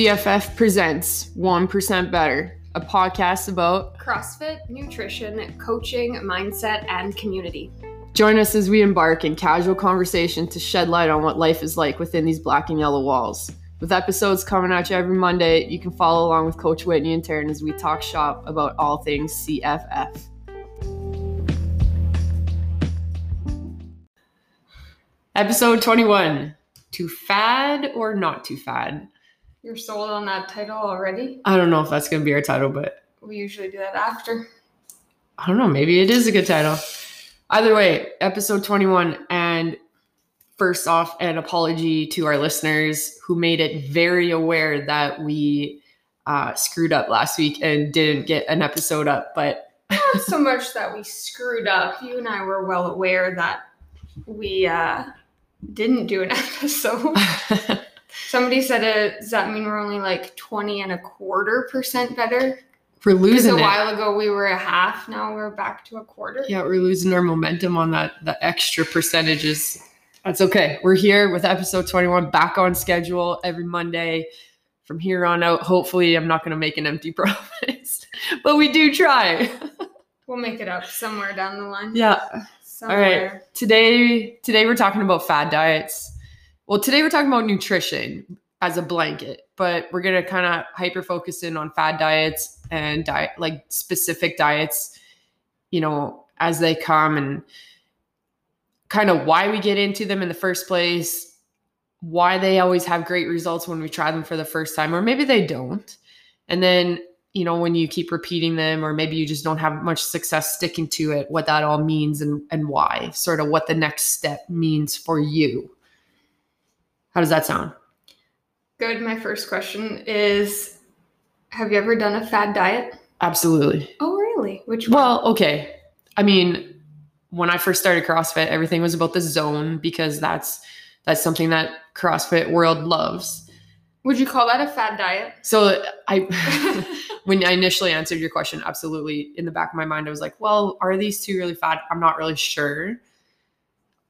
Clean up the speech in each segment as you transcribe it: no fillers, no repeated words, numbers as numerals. CFF presents 1% Better, a podcast about CrossFit, nutrition, coaching, mindset, and community. Join us as we embark in casual conversation to shed light on what life is like within these black and yellow walls. With episodes coming at you every Monday, you can follow along with Coach Whitney and Taryn as we talk shop about all things CFF. Episode 21, Too Fad or Not Too Fad? You're sold on that title already? I don't know if that's going to be our title, but... We usually do that after. I don't know. Maybe it is a good title. Either way, episode 21. And first off, an apology to our listeners who made it very aware that we screwed up last week and didn't get an episode up. But not so much that we screwed up. You and I were well aware that we didn't do an episode. Somebody said, does that mean we're only like 20.25% better? We're losing it. Because a while ago we were a half, now we're back to a quarter. Yeah, we're losing our momentum on the extra percentages. That's okay. We're here with episode 21, back on schedule every Monday. From here on out, hopefully I'm not going to make an empty promise. But we do try. We'll make it up somewhere down the line. Yeah. Somewhere. All right. Today we're talking about fad diets. Well, today we're talking about nutrition as a blanket, but we're going to kind of hyper-focus in on fad diets and specific diets, you know, as they come and kind of why we get into them in the first place, why they always have great results when we try them for the first time, or maybe they don't. And then, you know, when you keep repeating them, or maybe you just don't have much success sticking to it, what that all means and why, sort of what the next step means for you. How does that sound? Good. My first question is, have you ever done a fad diet? Absolutely. Oh, really? Which one? Well, okay. I mean, when I first started CrossFit, everything was about the Zone because that's something that CrossFit world loves. Would you call that a fad diet? So when I initially answered your question, absolutely. In the back of my mind, I was like, well, are these two really fad? I'm not really sure.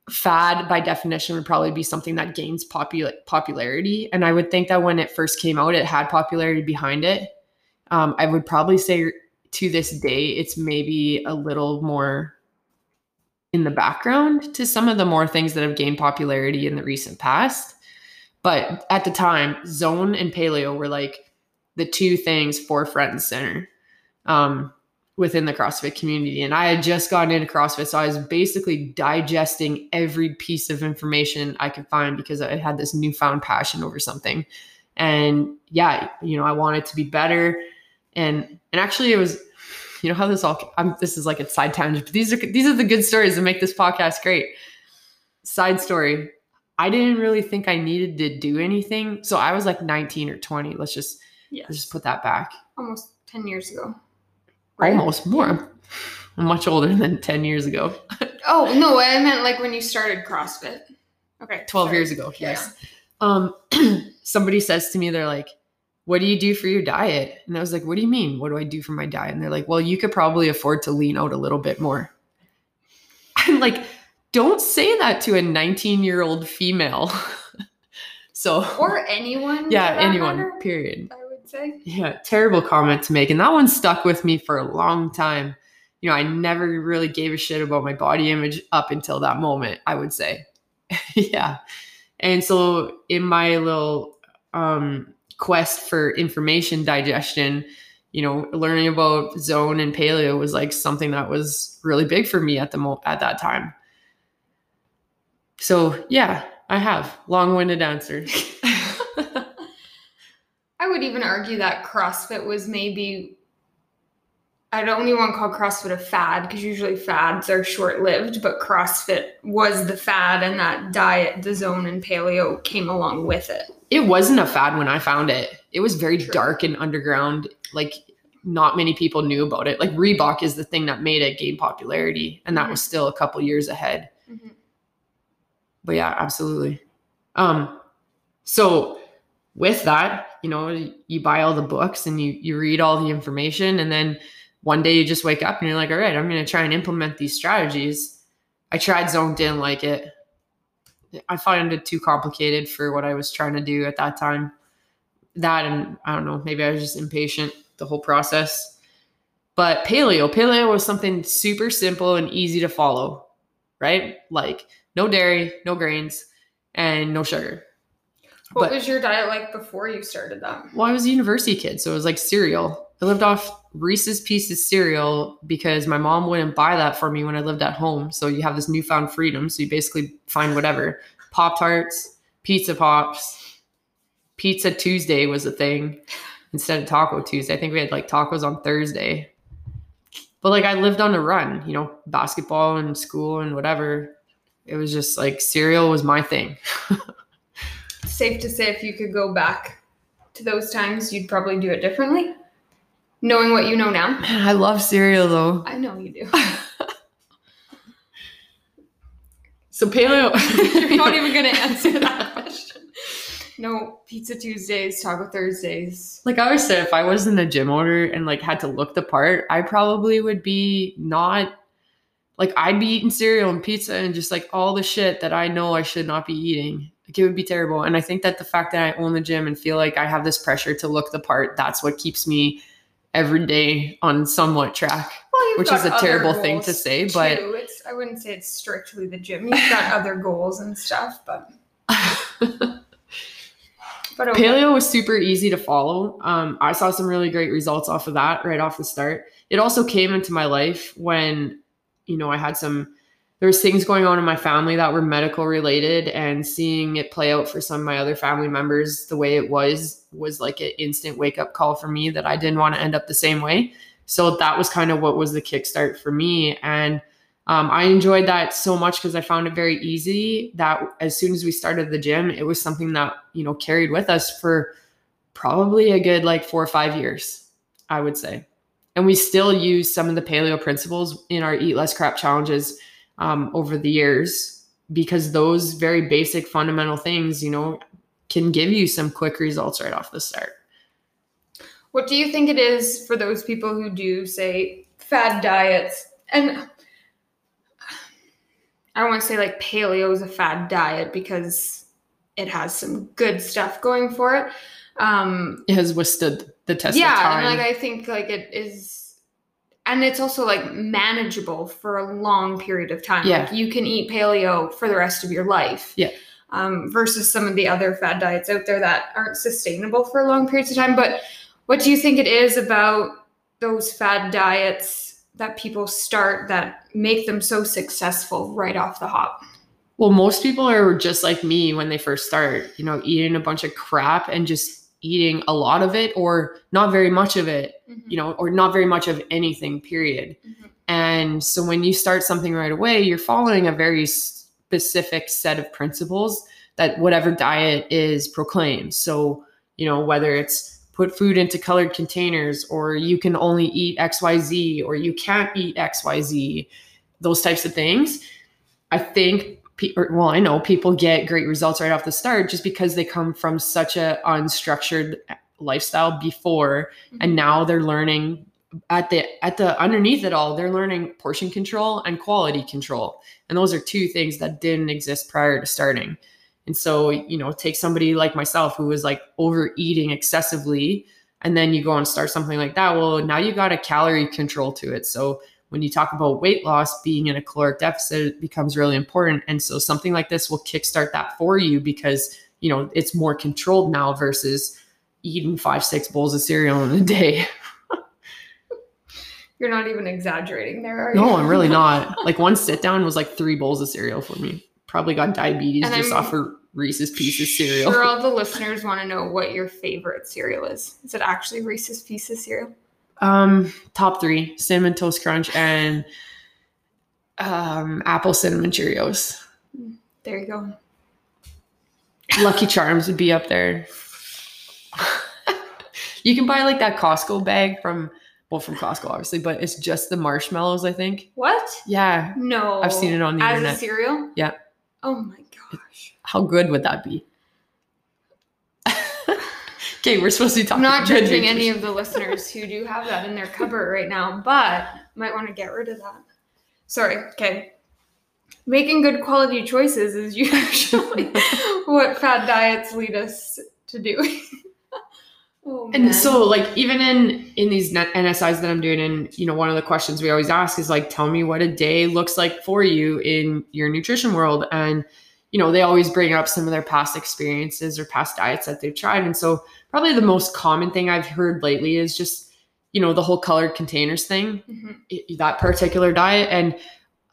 Fad by definition would probably be something that gains popularity. And I would think that when it first came out, it had popularity behind it. I would probably say to this day, it's maybe a little more in the background to some of the more things that have gained popularity in the recent past. But at the time, Zone and Paleo were like the two things forefront and center within the CrossFit community. And I had just gotten into CrossFit, so I was basically digesting every piece of information I could find because I had this newfound passion over something. And yeah, you know, I wanted to be better. And actually it was, you know how this all, this is like a side tangent, but these are the good stories that make this podcast great. Side story. I didn't really think I needed to do anything. So I was like 19 or 20. Let's just put that back. Almost 10 years ago. Almost more. I'm much older than 10 years ago. Oh, no, I meant like when you started CrossFit. Okay. 12 years ago, yes. Yeah. Somebody says to me, they're like, what do you do for your diet? And I was like, what do you mean? What do I do for my diet? And they're like, well, you could probably afford to lean out a little bit more. I'm like, don't say that to a 19-year-old female. Or anyone. Yeah, anyone, matter? Period. Yeah, terrible comment to make. And that one stuck with me for a long time. You know, I never really gave a shit about my body image up until that moment, I would say. Yeah. And so in my little quest for information digestion, you know, learning about Zone and Paleo was like something that was really big for me at that time. So yeah, I have. Long-winded answer. I would even argue that CrossFit was maybe, I don't even want to call CrossFit a fad because usually fads are short-lived, but CrossFit was the fad and that diet, the Zone and Paleo came along with it. It wasn't a fad when I found it. It was very dark and underground. Like not many people knew about it. Like Reebok is the thing that made it gain popularity and that was still a couple years ahead. Mm-hmm. But yeah, absolutely. So with that, you know, you buy all the books and you read all the information and then one day you just wake up and you're like, all right, I'm going to try and implement these strategies. I tried Zone, didn't like it. I found it too complicated for what I was trying to do at that time. that, and I don't know, maybe I was just impatient the whole process. But paleo was something super simple and easy to follow, right? Like no dairy, no grains, and no sugar. What was your diet like before you started that? Well, I was a university kid, so it was like cereal. I lived off Reese's Pieces cereal because my mom wouldn't buy that for me when I lived at home. So you have this newfound freedom. So you basically find whatever. Pop-Tarts, Pizza Pops, Pizza Tuesday was a thing instead of Taco Tuesday. I think we had like tacos on Thursday. But like I lived on the run, you know, basketball and school and whatever. It was just like cereal was my thing. Safe to say if you could go back to those times, you'd probably do it differently? Knowing what you know now. Man, I love cereal though. I know you do. So paleo. You're not even going to answer that question. No, Pizza Tuesdays, Taco Thursdays. Like I always said, if I wasn't a gym owner and like had to look the part, I probably would be not, like I'd be eating cereal and pizza and just like all the shit that I know I should not be eating. Like it would be terrible. And I think that the fact that I own the gym and feel like I have this pressure to look the part, that's what keeps me every day on somewhat track, well, which is a terrible thing to say, but I wouldn't say it's strictly the gym. You've got other goals and stuff, but okay. Paleo was super easy to follow. I saw some really great results off of that right off the start. It also came into my life when, you know, I had there was things going on in my family that were medical related, and seeing it play out for some of my other family members the way it was like an instant wake up call for me that I didn't want to end up the same way. So that was kind of what was the kickstart for me. And I enjoyed that so much because I found it very easy that as soon as we started the gym, it was something that, you know, carried with us for probably a good like 4 or 5 years, I would say. And we still use some of the paleo principles in our Eat Less Crap challenges over the years, because those very basic fundamental things, you know, can give you some quick results right off the start. What do you think it is for those people who do, say, fad diets? And I don't want to say like paleo is a fad diet because it has some good stuff going for it. It has withstood the test of time. Yeah, and like I think like it is. And it's also like manageable for a long period of time. Yeah. Like you can eat paleo for the rest of your life. Yeah. Versus some of the other fad diets out there that aren't sustainable for long periods of time. But what do you think it is about those fad diets that people start that make them so successful right off the hop? Well, most people are just like me when they first start, you know, eating a bunch of crap and just eating a lot of it or not very much of it, mm-hmm. you know, or not very much of anything, period. Mm-hmm. And so when you start something right away, you're following a very specific set of principles that whatever diet is proclaimed. So, you know, whether it's put food into colored containers or you can only eat XYZ or you can't eat XYZ, those types of things, I think I know people get great results right off the start just because they come from such a unstructured lifestyle before, mm-hmm. and now they're learning at the underneath it all, they're learning portion control and quality control. And those are two things that didn't exist prior to starting. And so, you know, take somebody like myself who was like overeating excessively, and then you go and start something like that. Well, now you got a calorie control to it. So when you talk about weight loss, being in a caloric deficit becomes really important. And so something like this will kickstart that for you because, you know, it's more controlled now versus eating 5-6 bowls of cereal in a day. You're not even exaggerating there, are you? No, I'm really not. Like one sit down was like 3 bowls of cereal for me. Probably got diabetes off of Reese's Pieces cereal. Sure, all the listeners want to know what your favorite cereal is. Is it actually Reese's Pieces cereal? Top 3, Cinnamon Toast Crunch and Apple Cinnamon Cheerios. There you go. Lucky Charms would be up there. You can buy like that Costco bag from Costco obviously, but it's just the marshmallows, I think. What? Yeah. No. I've seen it on the internet. As a cereal? Yeah. Oh my gosh. How good would that be? Okay, we're supposed to be talking. I'm not judging any of the listeners who do have that in their cupboard right now, but might want to get rid of that. Sorry. Okay. Making good quality choices is usually what fad diets lead us to doing. Oh, and so like even in these NSIs that I'm doing, and you know, one of the questions we always ask is like, tell me what a day looks like for you in your nutrition world. And, you know, they always bring up some of their past experiences or past diets that they've tried. And so probably the most common thing I've heard lately is just, you know, the whole colored containers thing, that particular diet. And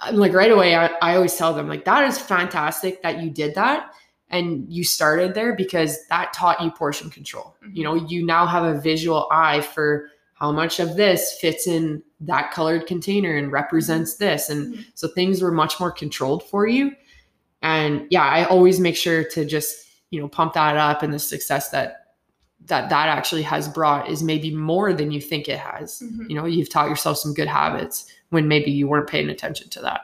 I'm like, right away, I always tell them like, that is fantastic that you did that. And you started there because that taught you portion control. You know, you now have a visual eye for how much of this fits in that colored container and represents this. And so things were much more controlled for you. And yeah, I always make sure to just, you know, pump that up, and the success that actually has brought is maybe more than you think it has. You know, you've taught yourself some good habits when maybe you weren't paying attention to that.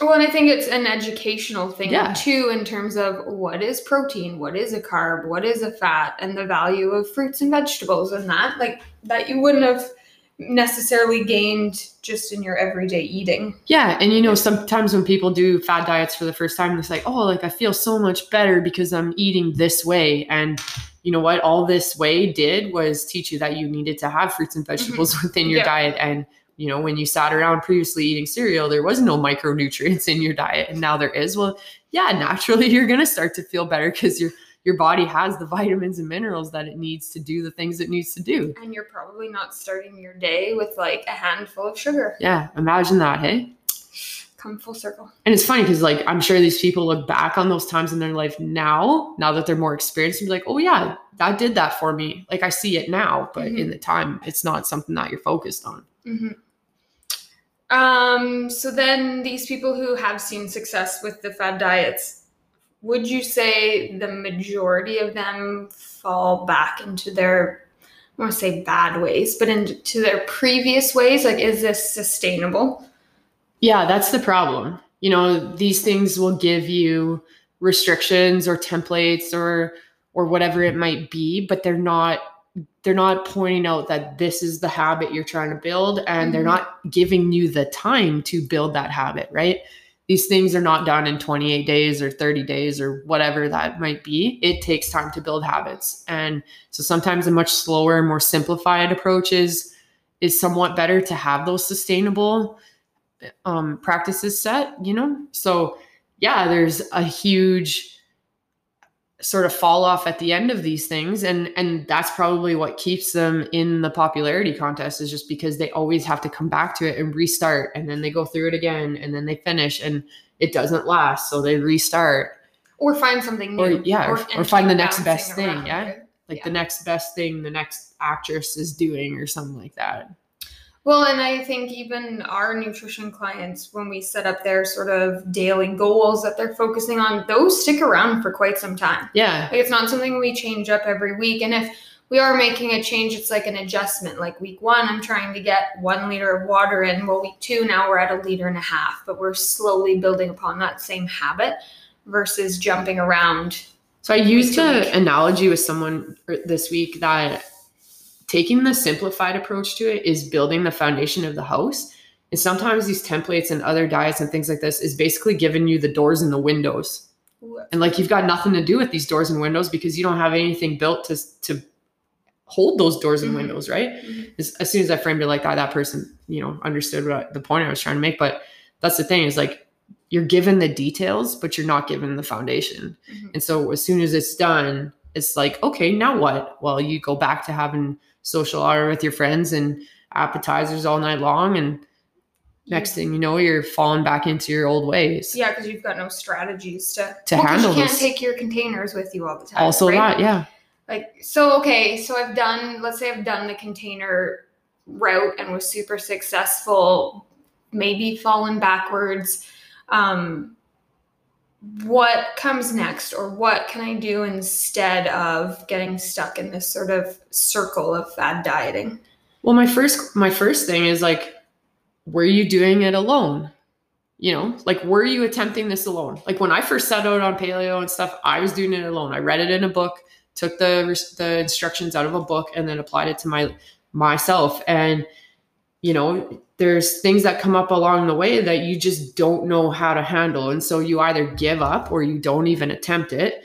Well, and I think it's an educational thing too, in terms of what is protein, what is a carb, what is a fat, and the value of fruits and vegetables and that, like that you wouldn't have necessarily gained just in your everyday eating. Yeah. And you know, sometimes when people do fad diets for the first time, it's like, oh, like I feel so much better because I'm eating this way. And you know what? All this way did was teach you that you needed to have fruits and vegetables within your diet. And you know, when you sat around previously eating cereal, there was no micronutrients in your diet, and now there is. Well, yeah, naturally you're going to start to feel better because your body has the vitamins and minerals that it needs to do the things it needs to do. And you're probably not starting your day with like a handful of sugar. Yeah. Imagine that. Hey, come full circle. And it's funny because like, I'm sure these people look back on those times in their life now that they're more experienced, and be like, oh yeah, that did that for me. Like I see it now, but in the time it's not something that you're focused on. So then these people who have seen success with the fad diets, would you say the majority of them fall back into their, I want to say bad ways, but into their previous ways? Like, is this sustainable? Yeah, that's the problem. You know, these things will give you restrictions or templates or whatever it might be, but they're not pointing out that this is the habit you're trying to build, and they're not giving you the time to build that habit, right? These things are not done in 28 days or 30 days or whatever that might be. It takes time to build habits. And so sometimes a much slower, more simplified approach is somewhat better to have those sustainable practices set, you know? So yeah, there's a huge sort of fall off at the end of these things. And that's probably what keeps them in the popularity contest, is just because they always have to come back to it and restart. And then they go through it again, and then they finish, and it doesn't last. So they restart. Or find something new. Or find the next best thing. The next best thing the next actress is doing or something like that. Well, and I think even our nutrition clients, when we set up their sort of daily goals that they're focusing on, those stick around for quite some time. Yeah. Like, it's not something we change up every week. And if we are making a change, it's like an adjustment. Like week one, I'm trying to get 1 liter of water in. Well, week two, now we're at 1.5 liters, but we're slowly building upon that same habit versus jumping around. So I used the analogy with someone this week that taking the simplified approach to it is building the foundation of the house. And sometimes these templates and other diets and things like this is basically giving you the doors and the windows. And like, you've got nothing to do with these doors and windows because you don't have anything built to hold those doors and windows, right? As soon as I framed it like that, that person, you know, understood the point I was trying to make. But that's the thing, is like, you're given the details, but you're not given the foundation. And so as soon as it's done, it's like, okay, now what? Well, you go back to having social hour with your friends and appetizers all night long, and next thing you know, you're falling back into your old ways. Yeah, because you've got no strategies to handle. You can't take your containers with you all the time. Also, right? Like, so okay, so let's say I've done the container route and was super successful, maybe fallen backwards. What comes next, or what can I do instead of getting stuck in this sort of circle of fad dieting? Well, my first thing is like, were you doing it alone? You know, like, were you attempting this alone? Like when I first set out on paleo and stuff, I was doing it alone. I read it in a book, took the instructions out of a book, and then applied it to myself. And you know, there's things that come up along the way that you just don't know how to handle. And so you either give up or you don't even attempt it.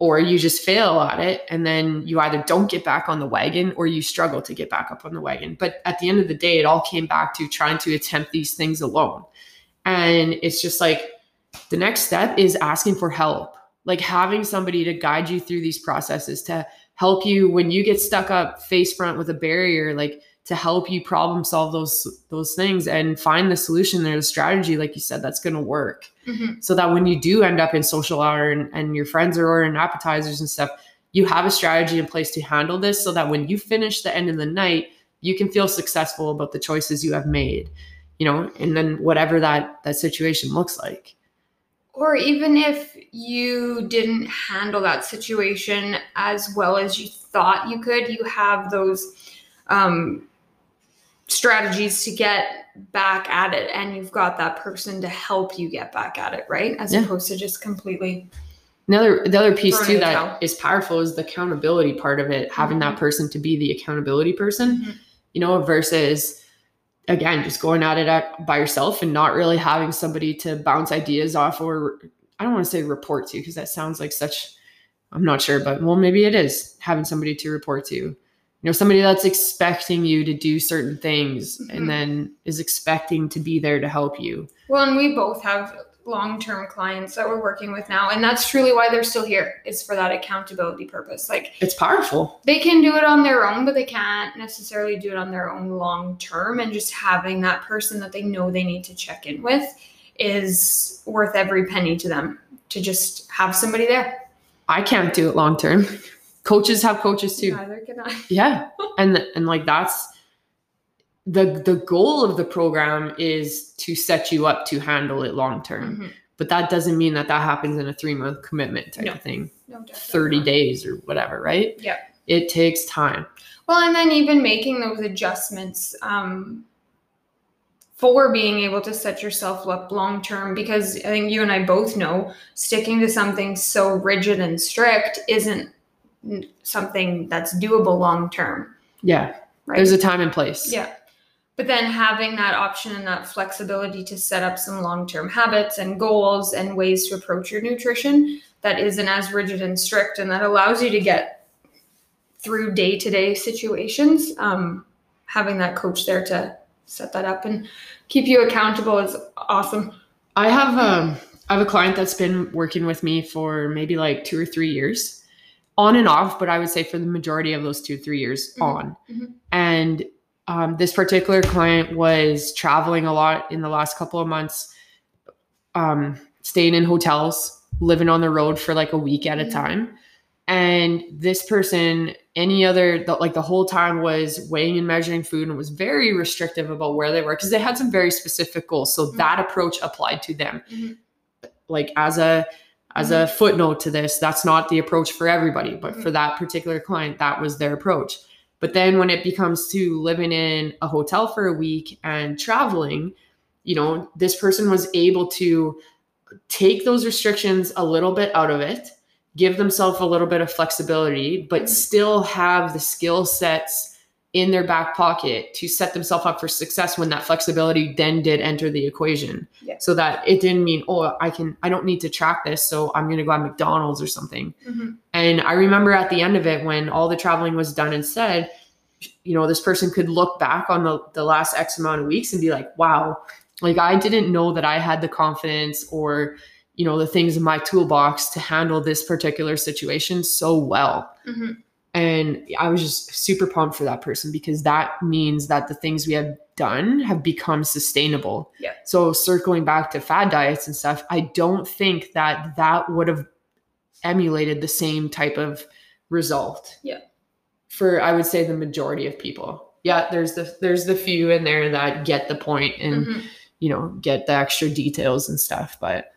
or you just fail at it. And then you either don't get back on the wagon or you struggle to get back up on the wagon. But at the end of the day, it all came back to trying to attempt these things alone. And it's just like, the next step is asking for help, like having somebody to guide you through these processes, to help you when you get stuck up face front with a barrier, like to help you problem solve those things and find the solution or the strategy, like you said, that's going to work. Mm-hmm. So that when you do end up in social hour and your friends are ordering appetizers and stuff, you have a strategy in place to handle this so that when you finish the end of the night, you can feel successful about the choices you have made, you know, and then whatever that situation looks like. Or even if you didn't handle that situation as well as you thought you could, you have those strategies to get back at it, and you've got that person to help you get back at it, right? As opposed to just completely. The other piece too that is powerful is the accountability part of it, having that person to be the accountability person, you know, versus again, just going at it by yourself and not really having somebody to bounce ideas off, or I don't want to say report to, because that sounds like such, I'm not sure, but well, maybe it is having somebody to report to, you know, somebody that's expecting you to do certain things and then is expecting to be there to help you. Well, and we both have long-term clients that we're working with now, and that's truly why they're still here, is for that accountability purpose. Like, it's powerful. They can do it on their own, but they can't necessarily do it on their own long term, and just having that person that they know they need to check in with is worth every penny to them, to just have somebody there. I can't do it long term. Coaches have coaches too. Neither can I. Yeah. And like, that's the goal of the program is to set you up to handle it long-term, but that doesn't mean that happens in a 3-month commitment type of thing, 30 days or whatever, right? Yeah. It takes time. Well, and then even making those adjustments, for being able to set yourself up long-term, because I think you and I both know sticking to something so rigid and strict isn't something that's doable long-term. Yeah. Right? There's a time and place. Yeah. But then having that option and that flexibility to set up some long-term habits and goals and ways to approach your nutrition that isn't as rigid and strict, and that allows you to get through day-to-day situations, having that coach there to set that up and keep you accountable is awesome. I have a client that's been working with me for maybe like 2 or 3 years on and off, but I would say for the majority of those 2 or 3 years on. And this particular client was traveling a lot in the last couple of months, staying in hotels, living on the road for like a week at a time. And this person, the whole time was weighing and measuring food and was very restrictive about where they were, because they had some very specific goals. So that approach applied to them. Like as a footnote to this, that's not the approach for everybody, but for that particular client, that was their approach. But then when it becomes to living in a hotel for a week and traveling, you know, this person was able to take those restrictions a little bit out of it, give themselves a little bit of flexibility, but still have the skill sets in their back pocket to set themselves up for success when that flexibility then did enter the equation. Yeah. So that it didn't mean, oh, I don't need to track this, so I'm going to go at McDonald's or something. And I remember at the end of it, when all the traveling was done and said, you know, this person could look back on the last X amount of weeks and be like, wow, like I didn't know that I had the confidence or, you know, the things in my toolbox to handle this particular situation so well. And I was just super pumped for that person, because that means that the things we have done have become sustainable. Yeah. So circling back to fad diets and stuff, I don't think that would have emulated the same type of result. Yeah. For, I would say, the majority of people. Yeah. There's the few in there that get the point and, you know, get the extra details and stuff, but.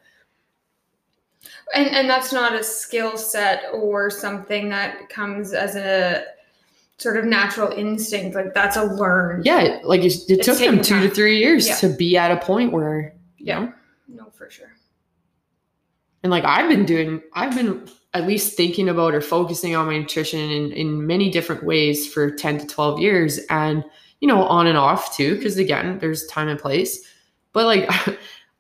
And that's not a skill set or something that comes as a sort of natural instinct. Like, that's a learn. Yeah. Like it took them 2 to 3 years to be at a point where, you know. No, for sure. And like, I've been at least thinking about or focusing on my nutrition in many different ways for 10 to 12 years. And, you know, on and off too, because again, there's time and place, but like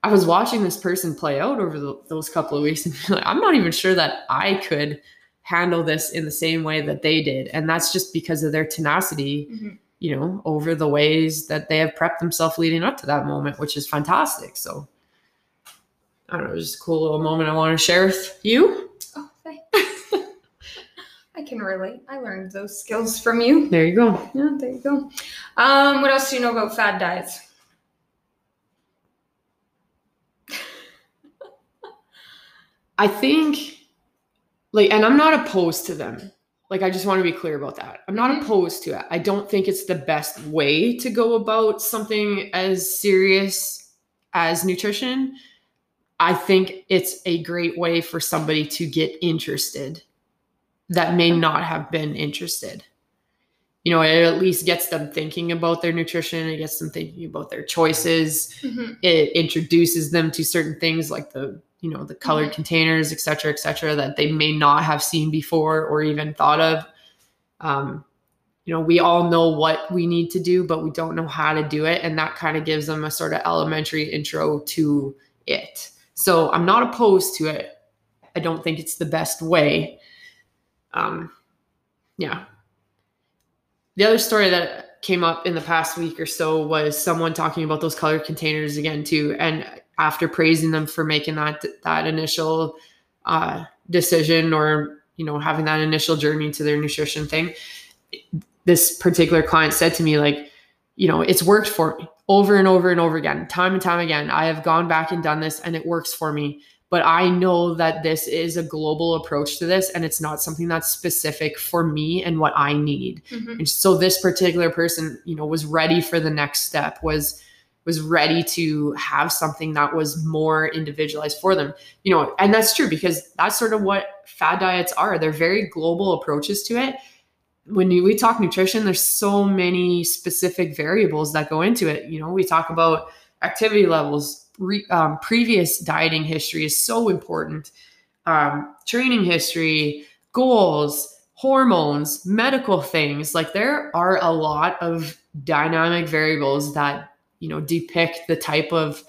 I was watching this person play out over those couple of weeks, and like, I'm not even sure that I could handle this in the same way that they did. And that's just because of their tenacity, you know, over the ways that they have prepped themselves leading up to that moment, which is fantastic. So I don't know, just a cool little moment I want to share with you. Oh, thanks. I can relate. I learned those skills from you. There you go. Yeah, there you go. What else do you know about fad diets? I think, like, and I'm not opposed to them. Like, I just want to be clear about that. I'm not opposed to it. I don't think it's the best way to go about something as serious as nutrition. I think it's a great way for somebody to get interested that may not have been interested. You know, it at least gets them thinking about their nutrition. It gets them thinking about their choices. It introduces them to certain things like the, you know, the colored containers, et cetera, that they may not have seen before or even thought of. You know, we all know what we need to do, but we don't know how to do it. And that kind of gives them a sort of elementary intro to it. So I'm not opposed to it. I don't think it's the best way. Yeah. The other story that came up in the past week or so was someone talking about those colored containers again too. And after praising them for making that initial decision, or, you know, having that initial journey to their nutrition thing, this particular client said to me, like, you know, it's worked for me. Over and over and over again, time and time again, I have gone back and done this and it works for me. But I know that this is a global approach to this and it's not something that's specific for me and what I need. And so this particular person, you know, was ready for the next step, was ready to have something that was more individualized for them. You know, and that's true because that's sort of what fad diets are. They're very global approaches to it. When we talk nutrition, there's so many specific variables that go into it. You know, we talk about activity levels, previous dieting history is so important, training history, goals, hormones, medical things. Like, there are a lot of dynamic variables that, you know, depict the type of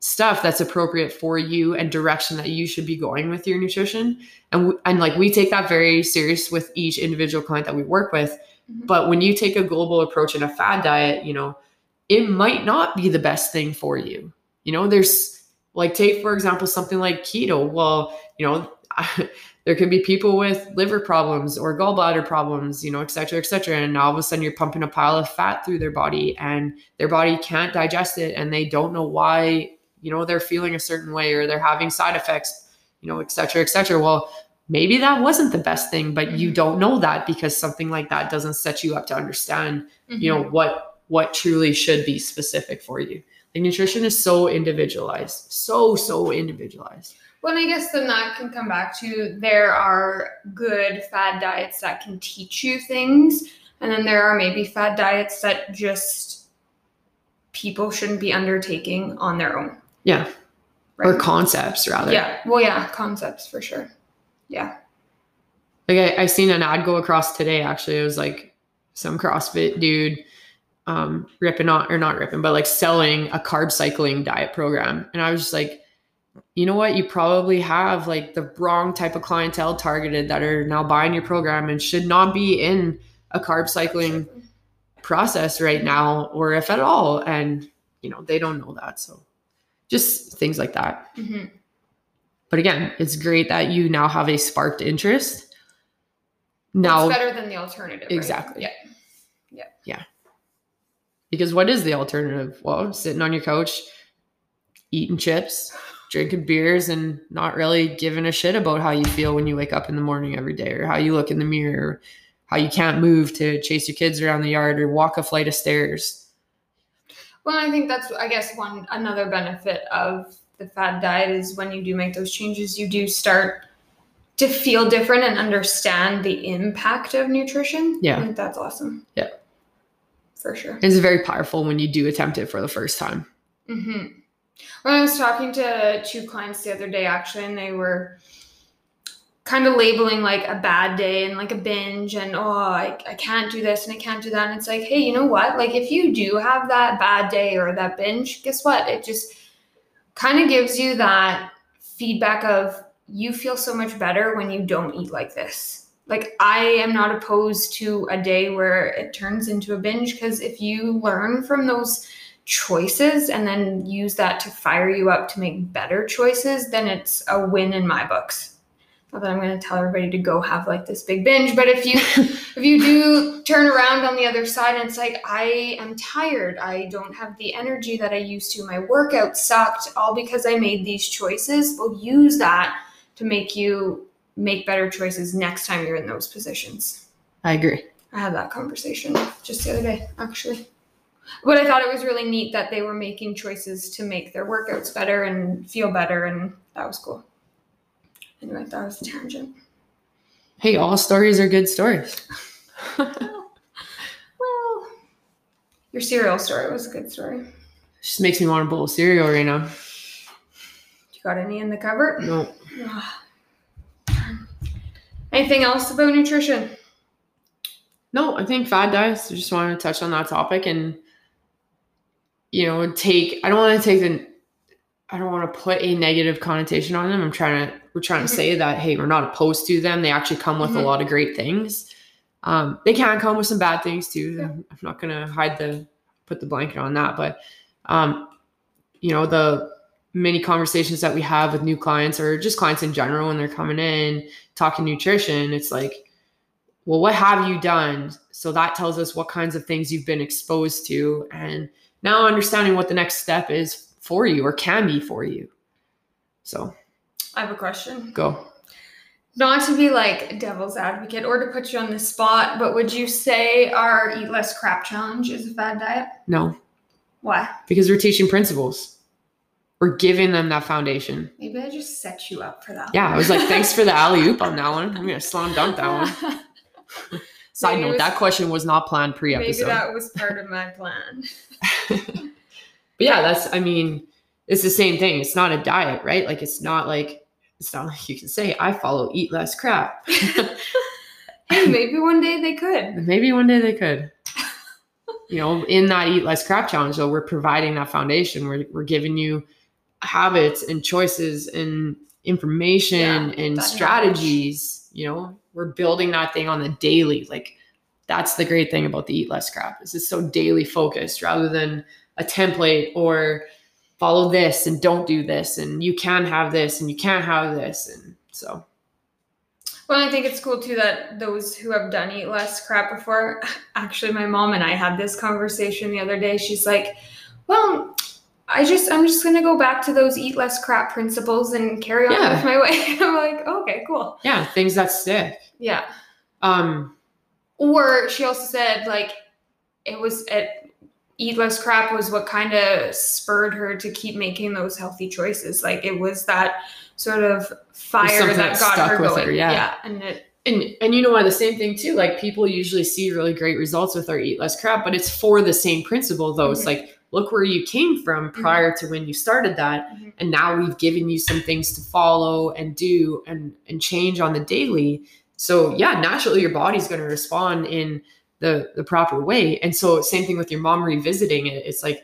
stuff that's appropriate for you and direction that you should be going with your nutrition. And like, we take that very serious with each individual client that we work with. But when you take a global approach in a fad diet, you know, it might not be the best thing for you. You know, there's like, take, for example, something like keto. Well, you know, there could be people with liver problems or gallbladder problems, you know, et cetera, et cetera. And all of a sudden you're pumping a pile of fat through their body and their body can't digest it. And they don't know why, you know, they're feeling a certain way or they're having side effects, you know, et cetera, et cetera. Well, maybe that wasn't the best thing, but you don't know that because something like that doesn't set you up to understand, you know, what truly should be specific for you. Like, nutrition is so individualized, so individualized. Well, I guess then that can come back to, there are good fad diets that can teach you things. And then there are maybe fad diets that just people shouldn't be undertaking on their own. Yeah. Right. Or concepts, rather. Yeah. Well, yeah, concepts for sure. Yeah. Like, I seen an ad go across today, actually. It was like some CrossFit dude like selling a carb cycling diet program. And I was just like, you know what? You probably have like the wrong type of clientele targeted that are now buying your program and should not be in a carb cycling process right now, or if at all. And, you know, they don't know that. So just things like that. But again, it's great that you now have a sparked interest. Now it's better than the alternative. Exactly. Right? Yeah. Because what is the alternative? Well, sitting on your couch, eating chips, drinking beers, and not really giving a shit about how you feel when you wake up in the morning every day, or how you look in the mirror, or how you can't move to chase your kids around the yard or walk a flight of stairs. Well, I think that's, I guess, another benefit of the fad diet is when you do make those changes, you do start to feel different and understand the impact of nutrition. Yeah. I think that's awesome. Yeah. For sure. It's very powerful when you do attempt it for the first time. When I was talking to two clients the other day, actually, and they were kind of labeling like a bad day and like a binge and, I can't do this and I can't do that. And it's like, hey, you know what? Like, if you do have that bad day or that binge, guess what? It just kind of gives you that feedback of, you feel so much better when you don't eat like this. Like, I am not opposed to a day where it turns into a binge, because if you learn from those choices and then use that to fire you up to make better choices, then it's a win in my books. Not that I'm going to tell everybody to go have like this big binge, but if you if you do turn around on the other side and it's like, I am tired, I don't have the energy that I used to, my workout sucked, all because I made these choices, we'll use that to make you make better choices next time you're in those positions. I agree. I had that conversation just the other day, actually. But I thought it was really neat that they were making choices to make their workouts better and feel better, and that was cool. Anyway, that was a tangent. Hey, all stories are good stories. Well, your cereal story was a good story. It just makes me want a bowl of cereal right now. You got any in the cupboard? No. Anything else about nutrition? No, I think fad diets, I just wanted to touch on that topic and, you know, I don't want to put a negative connotation on them. We're trying to say that, hey, we're not opposed to them. They actually come with a lot of great things. They can come with some bad things too. Yeah. I'm not going to put the blanket on that, but, you know, the many conversations that we have with new clients or just clients in general, when they're coming in talking nutrition, it's like, well, what have you done? So that tells us what kinds of things you've been exposed to, and now understanding what the next step is for you or can be for you. So I have a question. Go. Not to be like a devil's advocate or to put you on the spot, but would you say our Eat Less Crap challenge is a fad diet? No. Why? Because we're teaching principles. We're giving them that foundation. Maybe I just set you up for that. Yeah, I was like, thanks for the alley-oop on that one. I'm going to slam dunk that one. Side note, that question was not planned pre-episode. Maybe that was part of my plan. But yeah, it's the same thing. It's not a diet, right? Like, it's not like you can say, I follow Eat Less Crap. Hey, maybe one day they could. You know, in that Eat Less Crap challenge, though, we're providing that foundation. We're giving you habits and choices and information and strategies, you know. We're building that thing on the daily. Like, that's the great thing about the Eat Less Crap, is it's so daily focused rather than a template or follow this and don't do this and you can have this and you can't have this. And so. Well, I think it's cool too that those who have done Eat Less Crap before, actually my mom and I had this conversation the other day. She's like, well, I'm just going to go back to those Eat Less Crap principles and carry on with my way. I'm like, okay, cool. Yeah. Things that stick. Yeah. Or she also said, like, Eat Less Crap was what kind of spurred her to keep making those healthy choices. Like, it was that sort of fire that got her going. Her, yeah. And you know what, the same thing too, like, people usually see really great results with our Eat Less Crap, but it's for the same principle though. Mm-hmm. It's like, look where you came from prior to when you started that. Mm-hmm. And now we've given you some things to follow and do and change on the daily. So yeah, naturally your body's going to respond in the proper way. And so same thing with your mom revisiting it. It's like,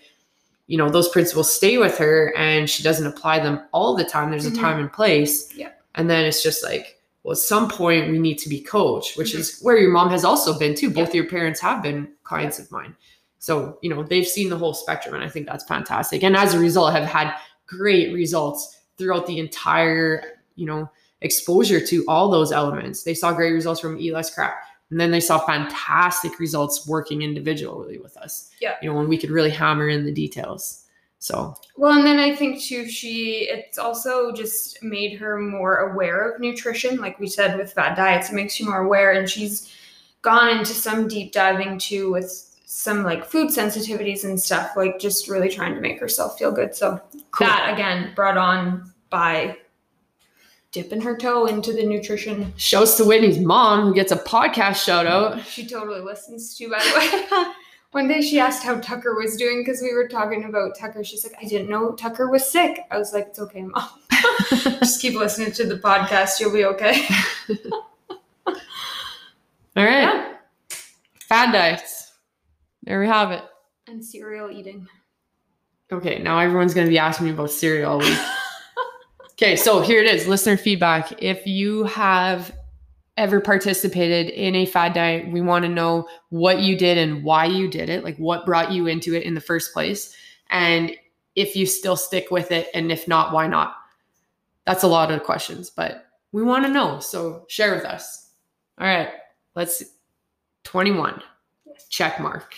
you know, those principles stay with her and she doesn't apply them all the time. There's a time and place. Yeah. And then it's just like, well, at some point we need to be coached, which is where your mom has also been too. Both of your parents have been clients of mine. So, you know, they've seen the whole spectrum, and I think that's fantastic. And as a result, have had great results throughout the entire, you know, exposure to all those elements. They saw great results from Eat Less Crap, and then they saw fantastic results working individually with us. Yeah. You know, when we could really hammer in the details. So. Well, and then I think too, it's also just made her more aware of nutrition. Like we said, with fad diets, it makes you more aware, and she's gone into some deep diving too with some like food sensitivities and stuff, like just really trying to make herself feel good. So cool. That again, brought on by dipping her toe into the nutrition. Shouts to Whitney's mom, who gets a podcast shout out. She totally listens to, by the way. One day she asked how Tucker was doing, because we were talking about Tucker. She's like, I didn't know Tucker was sick. I was like, it's okay, Mom. Just keep listening to the podcast. You'll be okay. All right. Yeah. Fad diets. There we have it. And cereal eating. Okay, now everyone's going to be asking me about cereal all week. Okay, so here it is, listener feedback. If you have ever participated in a fad diet, we want to know what you did and why you did it, like what brought you into it in the first place, and if you still stick with it, and if not, why not? That's a lot of questions, but we want to know, so share with us. All right, let's 21, check mark.